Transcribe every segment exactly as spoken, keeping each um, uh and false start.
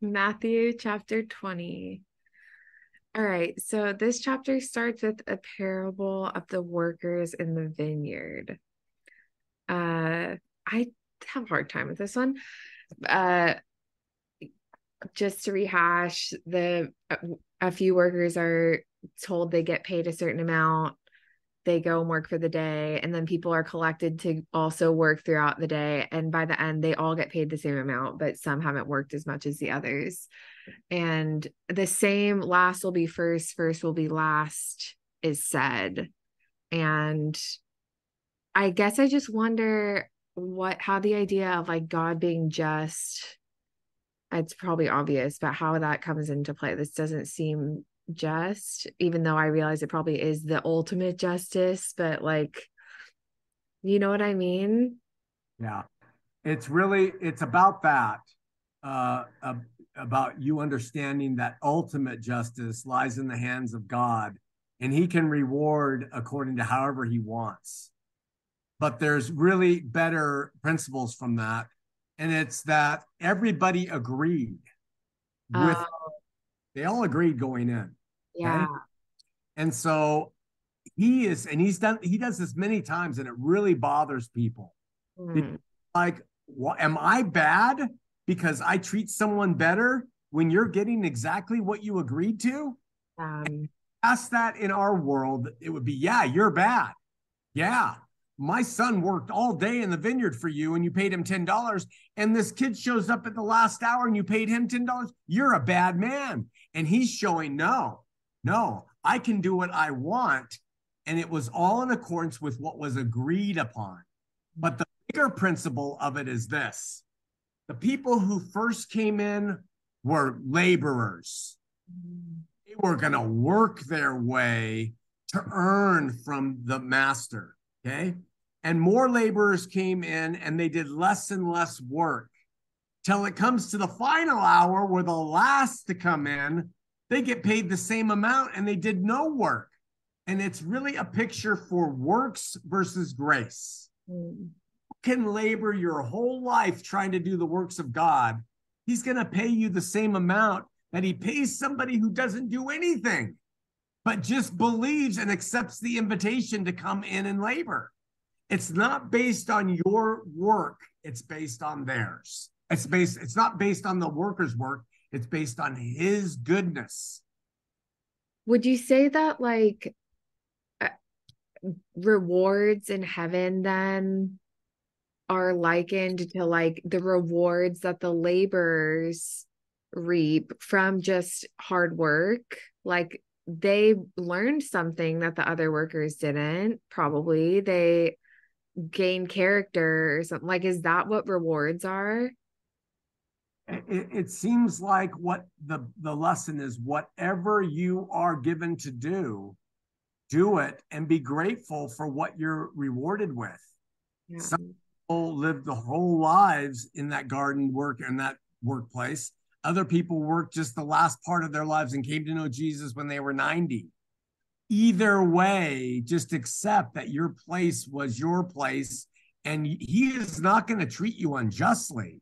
Matthew chapter twenty. All right, so this chapter starts with a parable of the workers in the vineyard. Uh, I have a hard time with this one. Uh, just to rehash, the a few workers are told they get paid a certain amount. They go and work for the day, and then people are collected to also work throughout the day. And by the end, they all get paid the same amount, but some haven't worked as much as the others. And the same last will be first, first will be last is said. And I guess I just wonder what, how the idea of like God being just, it's probably obvious, but how that comes into play. This doesn't seem just, even though I realize it probably is the ultimate justice, but like, you know what I mean? Yeah, it's really, it's about that, uh, about you understanding that ultimate justice lies in the hands of God, and he can reward according to however he wants. But there's really better principles from that. And it's that everybody agreed with, uh, they all agreed going in. Yeah. Right? And so he is, and he's done, he does this many times, and it really bothers people. Mm. Like, well, am I bad because I treat someone better when you're getting exactly what you agreed to? Um, ask that in our world, it would be, yeah, you're bad. Yeah. My son worked all day in the vineyard for you and you paid him ten dollars, and this kid shows up at the last hour and you paid him ten dollars. You're a bad man. And he's showing, no, no, I can do what I want. And it was all in accordance with what was agreed upon. But the bigger principle of it is this. The people who first came in were laborers. They were going to work their way to earn from the master. Okay. And more laborers came in and they did less and less work till it comes to the final hour where the last to come in, they get paid the same amount and they did no work. And it's really a picture for works versus grace. Mm. You can labor your whole life trying to do the works of God. He's going to pay you the same amount that he pays somebody who doesn't do anything, but just believes and accepts the invitation to come in and labor. It's not based on your work. It's based on theirs. It's based, it's not based on the worker's work. It's based on his goodness. Would you say that like uh, rewards in heaven then are likened to like the rewards that the laborers reap from just hard work? Like, they learned something that the other workers didn't, probably. They gained character or something. Like, is that what rewards are? It, it seems like what the, the lesson is, whatever you are given to do, do it and be grateful for what you're rewarded with. Yeah. Some people live the whole lives in that garden work and that workplace. Other people worked just the last part of their lives and came to know Jesus when they were ninety. Either way, just accept that your place was your place, and he is not going to treat you unjustly.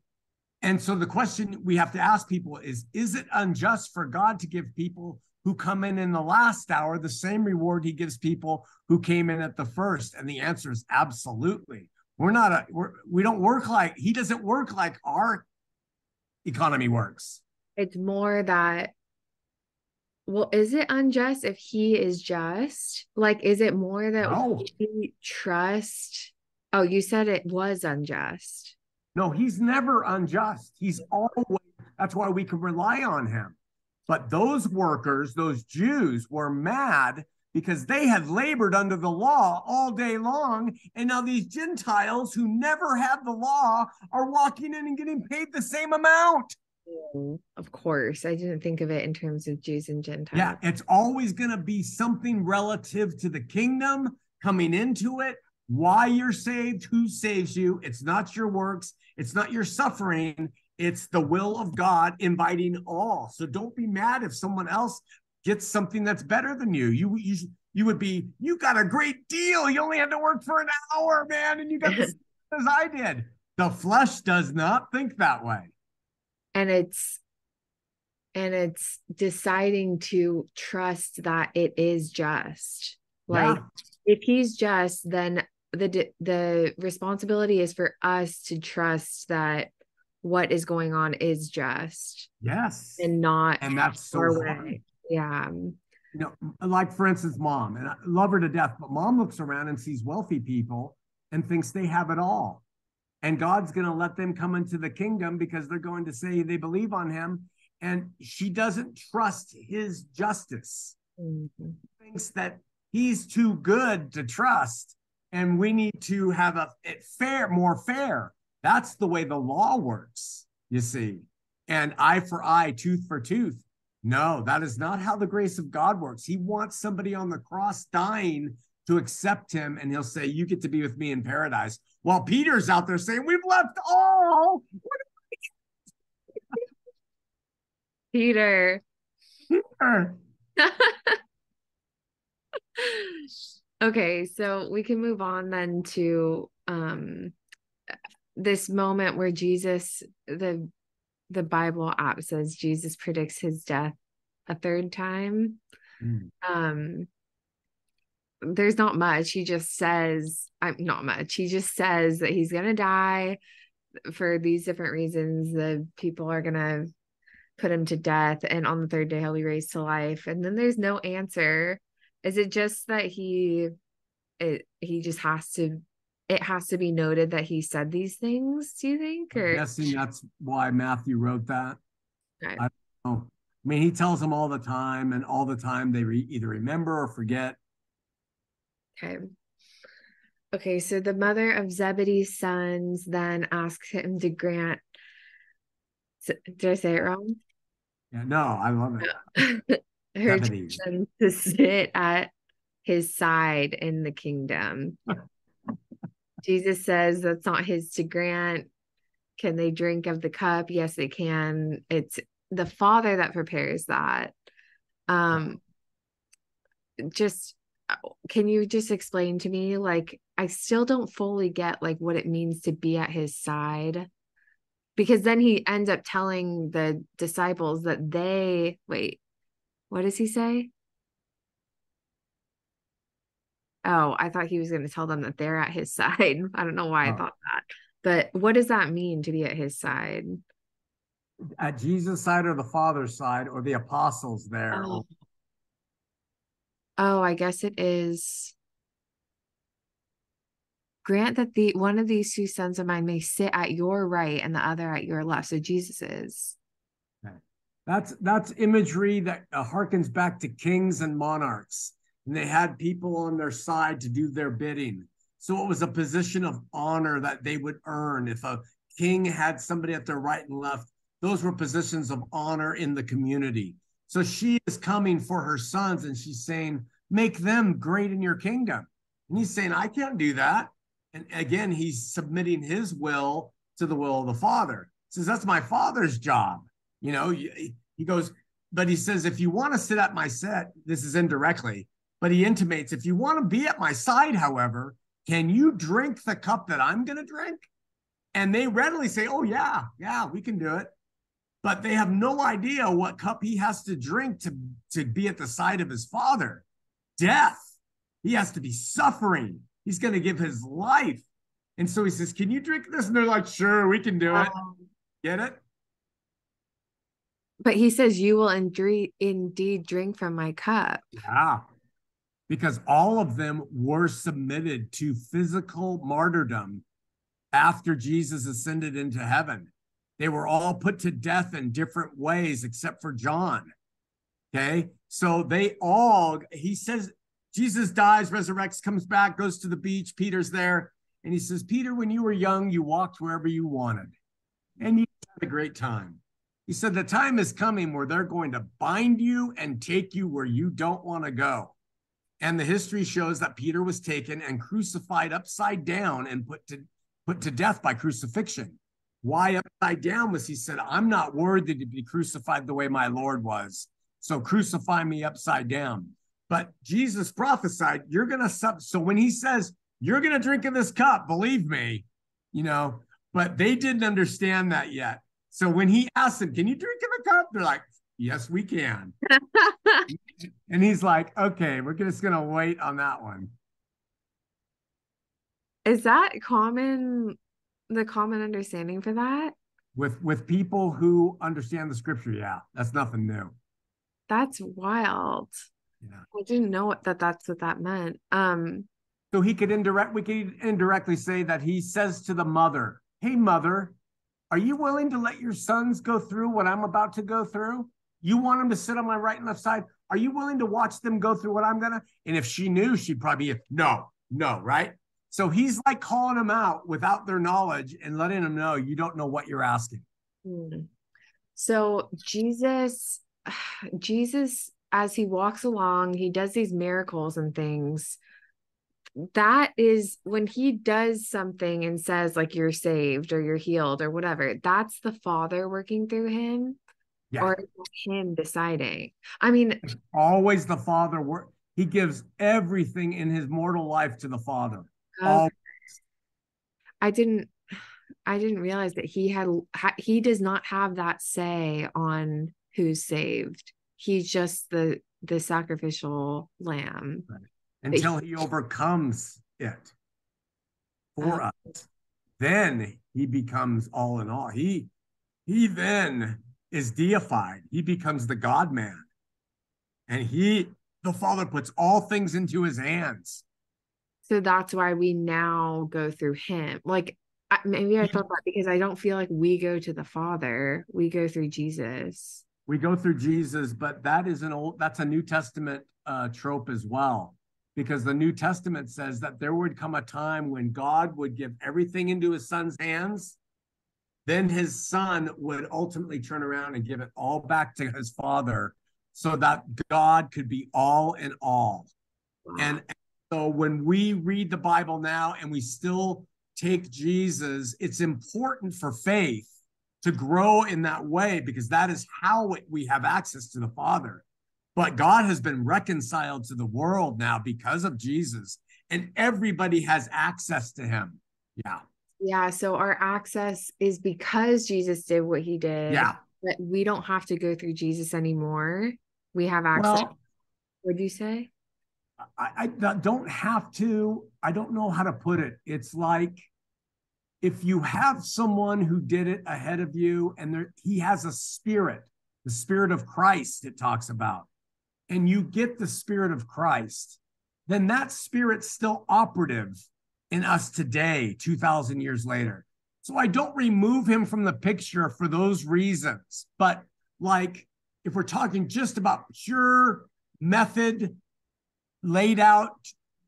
And so the question we have to ask people is, is it unjust for God to give people who come in in the last hour the same reward he gives people who came in at the first? And the answer is absolutely. We're not, a, we're, we don't work like, he doesn't work like our economy works. It's more that, well, is it unjust if he is just? Like, is it more that no. we trust? Oh, you said it was unjust. No, he's never unjust. He's always, that's why we can rely on him. But those workers, those Jews were mad because they had labored under the law all day long. And now these Gentiles who never had the law are walking in and getting paid the same amount. Of course. I didn't think of it in terms of Jews and Gentiles. Yeah, it's always going to be something relative to the kingdom, coming into it, why you're saved, who saves you. It's not your works. It's not your suffering. It's the will of God inviting all. So don't be mad if someone else get something that's better than you. You, you, you would be, you got a great deal. You only had to work for an hour, man. And you got the same as I did. The flesh does not think that way. And it's And it's deciding to trust that it is just. Like, yeah. If he's just, then the the responsibility is for us to trust that what is going on is just. Yes. And not. And that's so funny. Yeah. You know, like, for instance, mom, and I love her to death, but mom looks around and sees wealthy people and thinks they have it all. And God's going to let them come into the kingdom because they're going to say they believe on him. And she doesn't trust his justice. Mm-hmm. She thinks that he's too good to trust. And we need to have a it fair, more fair. That's the way the law works, you see. And eye for eye, tooth for tooth. No, that is not how the grace of God works. He wants somebody on the cross dying to accept him. And he'll say, you get to be with me in paradise. While Peter's out there saying, we've left all. What Peter. Peter. Okay, so we can move on then to um, this moment where Jesus, the the Bible app says Jesus predicts his death a third time. Mm. Um, there's not much. He just says, I'm not much. He just says that he's going to die for these different reasons. The people are going to put him to death, and on the third day he'll be raised to life. And then there's no answer. Is it just that he, it, he just has to, it has to be noted that he said these things, do you think? Or? I'm guessing that's why Matthew wrote that. Okay. I don't know. I mean, he tells them all the time, and all the time they re- either remember or forget. Okay. Okay, so the mother of Zebedee's sons then asks him to grant, did I say it wrong? Yeah, no, I love it. Her children to sit at his side in the kingdom. Jesus says that's not his to grant. Can they drink of the cup? Yes, they can. It's the Father that prepares that. Um, just, can you just explain to me, like, I still don't fully get, like, what it means to be at his side. Because then he ends up telling the disciples that they, wait, what does he say? Oh, I thought he was going to tell them that they're at his side. I don't know why oh. I thought that. But what does that mean to be at his side? At Jesus' side or the Father's side or the apostles there? Oh, oh I guess it is. Grant that the one of these two sons of mine may sit at your right and the other at your left. So Jesus is. Okay. That's that's imagery that uh, harkens back to kings and monarchs. And they had people on their side to do their bidding. So it was a position of honor that they would earn. If a king had somebody at their right and left, those were positions of honor in the community. So she is coming for her sons and she's saying, make them great in your kingdom. And he's saying, I can't do that. And again, he's submitting his will to the will of the Father. He says, that's my Father's job. You know, he goes, but he says, if you want to sit at my set, this is indirectly, but he intimates, if you want to be at my side, however, can you drink the cup that I'm going to drink? And they readily say, oh, yeah, yeah, we can do it. But they have no idea what cup he has to drink to, to be at the side of his Father. Death. He has to be suffering. He's going to give his life. And so he says, can you drink this? And they're like, sure, we can do it. Um, Get it? But he says, you will indeed, indeed drink from my cup. Yeah, because all of them were submitted to physical martyrdom after Jesus ascended into heaven. They were all put to death in different ways, except for John. Okay, so they all, he says, Jesus dies, resurrects, comes back, goes to the beach. Peter's there. And he says, Peter, when you were young, you walked wherever you wanted. And you had a great time. He said, the time is coming where they're going to bind you and take you where you don't want to go. And the history shows that Peter was taken and crucified upside down and put to, put to death by crucifixion. Why upside down was he said, I'm not worthy to be crucified the way my Lord was. So crucify me upside down. But Jesus prophesied, you're going to, sub- so when he says, you're going to drink of this cup, believe me, you know, but they didn't understand that yet. So when he asked them, can you drink of the cup? They're like, yes, we can. And he's like, okay, we're just going to wait on that one. Is that common, the common understanding for that? With with people who understand the scripture, yeah, that's nothing new. That's wild. Yeah. I didn't know that that's what that meant. Um, so he could indirect, we could indirectly say that he says to the mother, hey, mother, are you willing to let your sons go through what I'm about to go through? You want them to sit on my right and left side? Are you willing to watch them go through what I'm going to? And if she knew, she'd probably be, no, no, right? So he's like calling them out without their knowledge and letting them know you don't know what you're asking. So Jesus, Jesus, as he walks along, he does these miracles and things. That is when he does something and says like, you're saved or you're healed or whatever, that's the Father working through him. Yeah. Or him deciding. I mean, it's always the Father work. He gives everything in his mortal life to the Father. Okay. Always. I didn't, I didn't realize that he had, he does not have that say on who's saved. He's just the, the sacrificial lamb. Right. Until he overcomes it for um, us, then he becomes all in all. He, he then is deified. He becomes the God-man. And he, the Father, puts all things into his hands. So that's why we now go through him. Like, maybe I thought that because I don't feel like we go to the Father. We go through Jesus. We go through Jesus, but that is an old, that's a New Testament uh, trope as well. Because the New Testament says that there would come a time when God would give everything into his son's hands. Then his son would ultimately turn around and give it all back to his father so that God could be all in all. Wow. And, and so when we read the Bible now and we still take Jesus, it's important for faith to grow in that way because that is how it, we have access to the Father. But God has been reconciled to the world now because of Jesus, and everybody has access to him. Yeah. Yeah. So our access is because Jesus did what he did. Yeah. But we don't have to go through Jesus anymore. We have access. Well, would you say? I, I don't have to. I don't know how to put it. It's like if you have someone who did it ahead of you and there, he has a spirit, the spirit of Christ, it talks about. And you get the spirit of Christ, then that spirit's still operative in us today, two thousand years later. So I don't remove him from the picture for those reasons. But like, if we're talking just about pure method laid out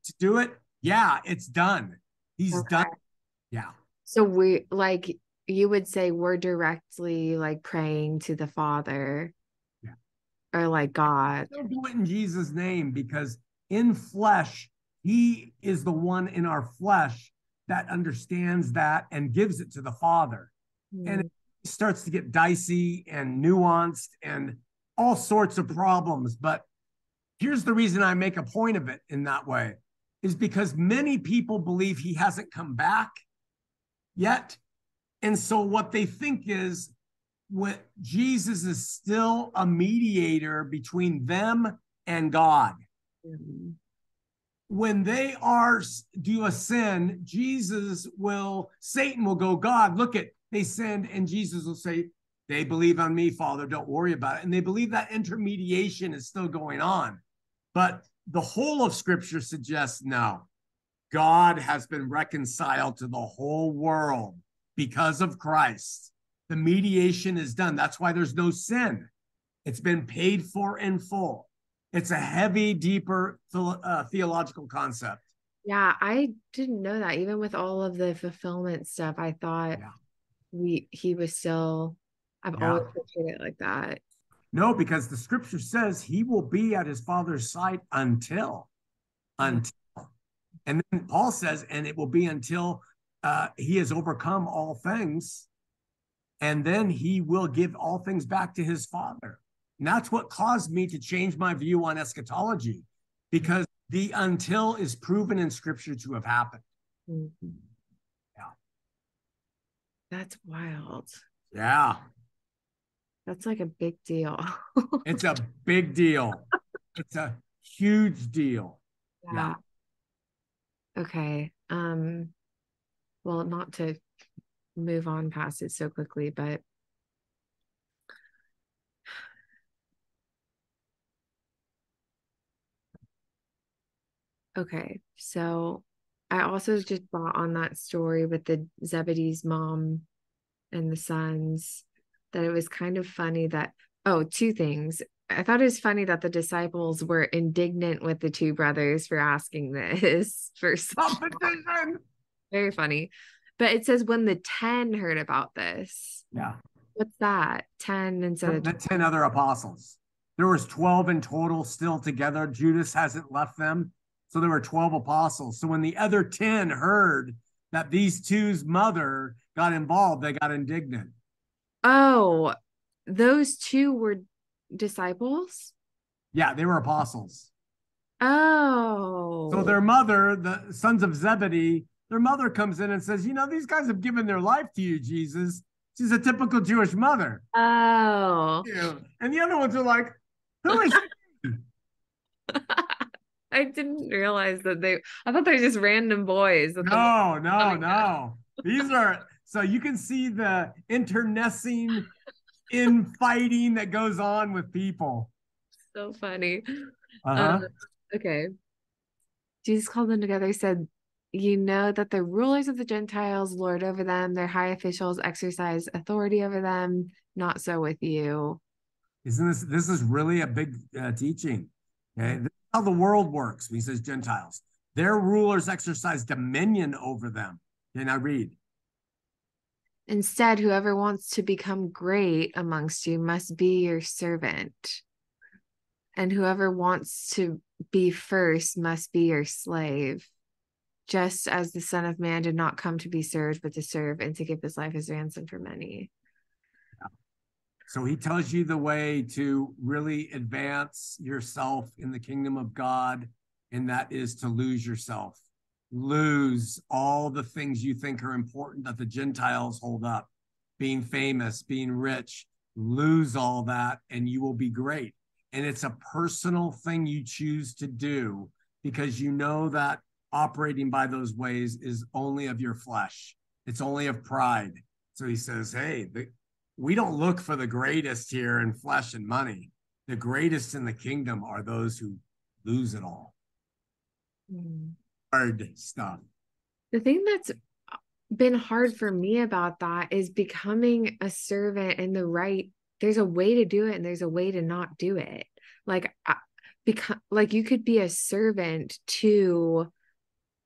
to do it, yeah, it's done. He's okay. Done. Yeah. So we like, you would say we're directly like praying to the Father. Or like God. Don't do it in Jesus' name, because in flesh, he is the one in our flesh that understands that and gives it to the Father. Mm. And it starts to get dicey and nuanced and all sorts of problems. But here's the reason I make a point of it in that way, is because many people believe he hasn't come back yet. And so what they think is, when Jesus is still a mediator between them and God. Mm-hmm. When they are do a sin, Jesus will, Satan will go, God, look at, they sinned, and Jesus will say, they believe on me, Father, don't worry about it. And they believe that intermediation is still going on. But the whole of Scripture suggests no, God has been reconciled to the whole world because of Christ. The mediation is done. That's why there's no sin. It's been paid for in full. It's a heavy, deeper the, uh, theological concept. Yeah, I didn't know that. Even with all of the fulfillment stuff, I thought yeah. we he was still, I've yeah. always pictured it like that. No, because the scripture says he will be at his Father's side until, until. And then Paul says, and it will be until uh, he has overcome all things. And then he will give all things back to his Father. And that's what caused me to change my view on eschatology, because the until is proven in Scripture to have happened. Mm-hmm. Yeah. That's wild. Yeah. That's like a big deal. It's a big deal. It's a huge deal. Yeah. yeah. Okay. Um, well, not to move on past it so quickly, but okay. So I also just bought on that story with the Zebedee's mom and the sons, that it was kind of funny that, oh, two things. I thought it was funny that the disciples were indignant with the two brothers for asking this. First, very funny. But it says when the ten heard about this. Yeah. What's that? ten instead of the ten other apostles. There was twelve in total still together. Judas hasn't left them. So there were twelve apostles. So when the other ten heard that these two's mother got involved, they got indignant. Oh, those two were disciples? Yeah, they were apostles. Oh. So their mother, the sons of Zebedee, their mother comes in and says, you know, these guys have given their life to you, Jesus. She's a typical Jewish mother. Oh. Yeah. And the other ones are like, who is she? I didn't realize that they, I thought they were just random boys. No, no, no, no. These are, so you can see the internecine infighting that goes on with people. So funny. Uh-huh. Um, okay. Jesus called them together. He said, you know that the rulers of the Gentiles lord over them. Their high officials exercise authority over them. Not so with you. Isn't this, this is really a big uh, teaching. Okay. This how the world works. He says Gentiles, their rulers exercise dominion over them. Then I read. Instead, whoever wants to become great amongst you must be your servant. And whoever wants to be first must be your slave. Just as the Son of Man did not come to be served, but to serve and to give his life as ransom for many. So he tells you the way to really advance yourself in the kingdom of God, and that is to lose yourself. Lose all the things you think are important that the Gentiles hold up. Being famous, being rich, lose all that, and you will be great. And it's a personal thing you choose to do because you know that operating by those ways is only of your flesh. It's only of pride. So he says, hey, the we don't look for the greatest here in flesh and money. The greatest in the kingdom are those who lose it all. Mm. Hard stuff. The thing that's been hard for me about that is becoming a servant in the right. There's a way to do it and there's a way to not do it. Like, because, like you could be a servant to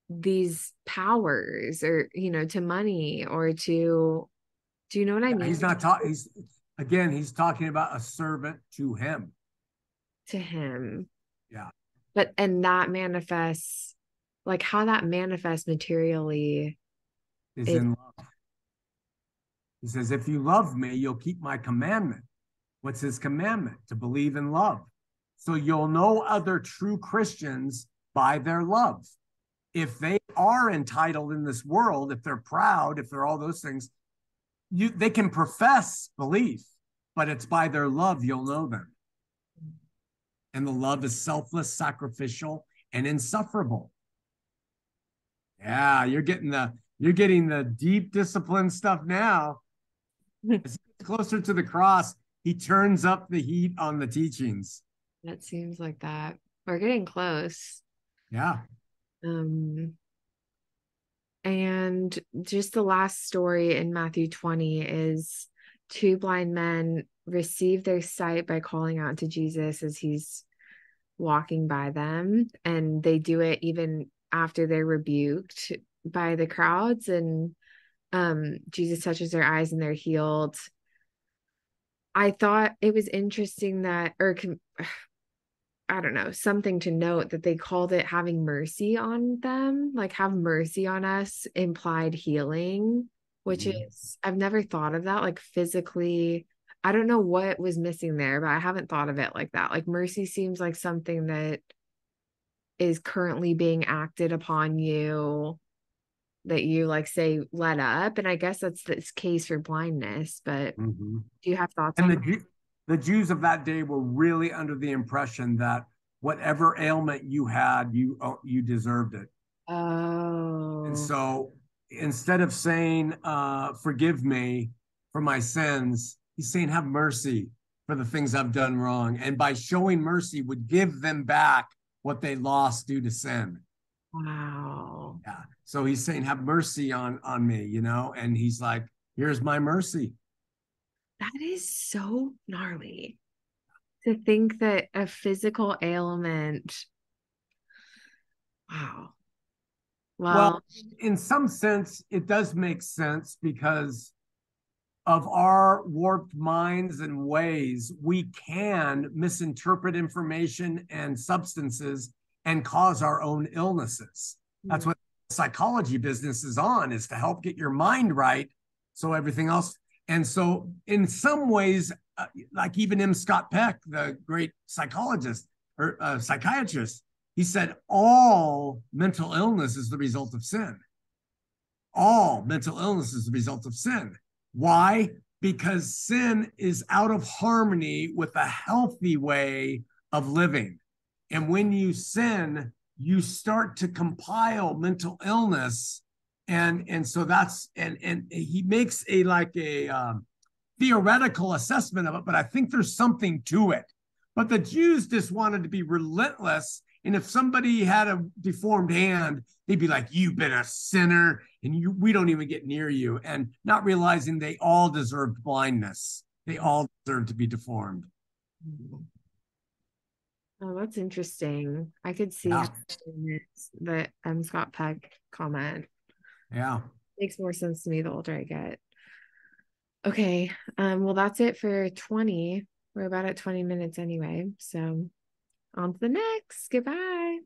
these powers or, you know, to money or to... Do you know what I mean? He's not talking. He's again. He's talking about a servant to him. To him. Yeah. But and that manifests, like how that manifests materially, is it, in love. He says, "If you love me, you'll keep my commandment." What's his commandment? To believe in love. So you'll know other true Christians by their love. If they are entitled in this world, if they're proud, if they're all those things. You, they can profess belief, but it's by their love you'll know them. And the love is selfless, sacrificial, and insufferable. Yeah, you're getting the you're getting the deep discipline stuff now. As he gets closer to the cross, he turns up the heat on the teachings. That seems like that. We're getting close. Yeah. Um. And just the last story in Matthew twenty is two blind men receive their sight by calling out to Jesus as he's walking by them. And they do it even after they're rebuked by the crowds. And um, Jesus touches their eyes and they're healed. I thought it was interesting that, or I don't know, something to note that they called it having mercy on them, like have mercy on us implied healing, which mm. is, I've never thought of that. Like physically, I don't know what was missing there, but I haven't thought of it like that. Like mercy seems like something that is currently being acted upon you that you like say, let up. And I guess that's this case for blindness, but mm-hmm. do you have thoughts and on the, that? the Jews of that day were really under the impression that whatever ailment you had, you you deserved it. Oh. And so instead of saying, uh, forgive me for my sins, he's saying, have mercy for the things I've done wrong. And by showing mercy would give them back what they lost due to sin. Wow. Yeah. So he's saying, have mercy on, on me, you know? And he's like, here's my mercy. That is so gnarly to think that a physical ailment. Wow. Well, well, in some sense, it does make sense because of our warped minds and ways, we can misinterpret information and substances and cause our own illnesses. Mm-hmm. That's what the psychology business is on, is to help get your mind right. So everything else. And so in some ways, uh, like even M. Scott Peck, the great psychologist or uh, psychiatrist, he said, all mental illness is the result of sin. All mental illness is the result of sin. Why? Because sin is out of harmony with a healthy way of living. And when you sin, you start to compile mental illness. And, and so that's, and, and he makes a, like a um, theoretical assessment of it, but I think there's something to it. But the Jews just wanted to be relentless. And if somebody had a deformed hand, they'd be like, you've been a sinner and you, we don't even get near you. And not realizing they all deserved blindness. They all deserved to be deformed. Oh, that's interesting. I could see yeah. the M. Scott Peck comment. Yeah. Makes more sense to me the older I get. Okay. Um, well, that's it for twenty. We're about at twenty minutes anyway. So on to the next. Goodbye.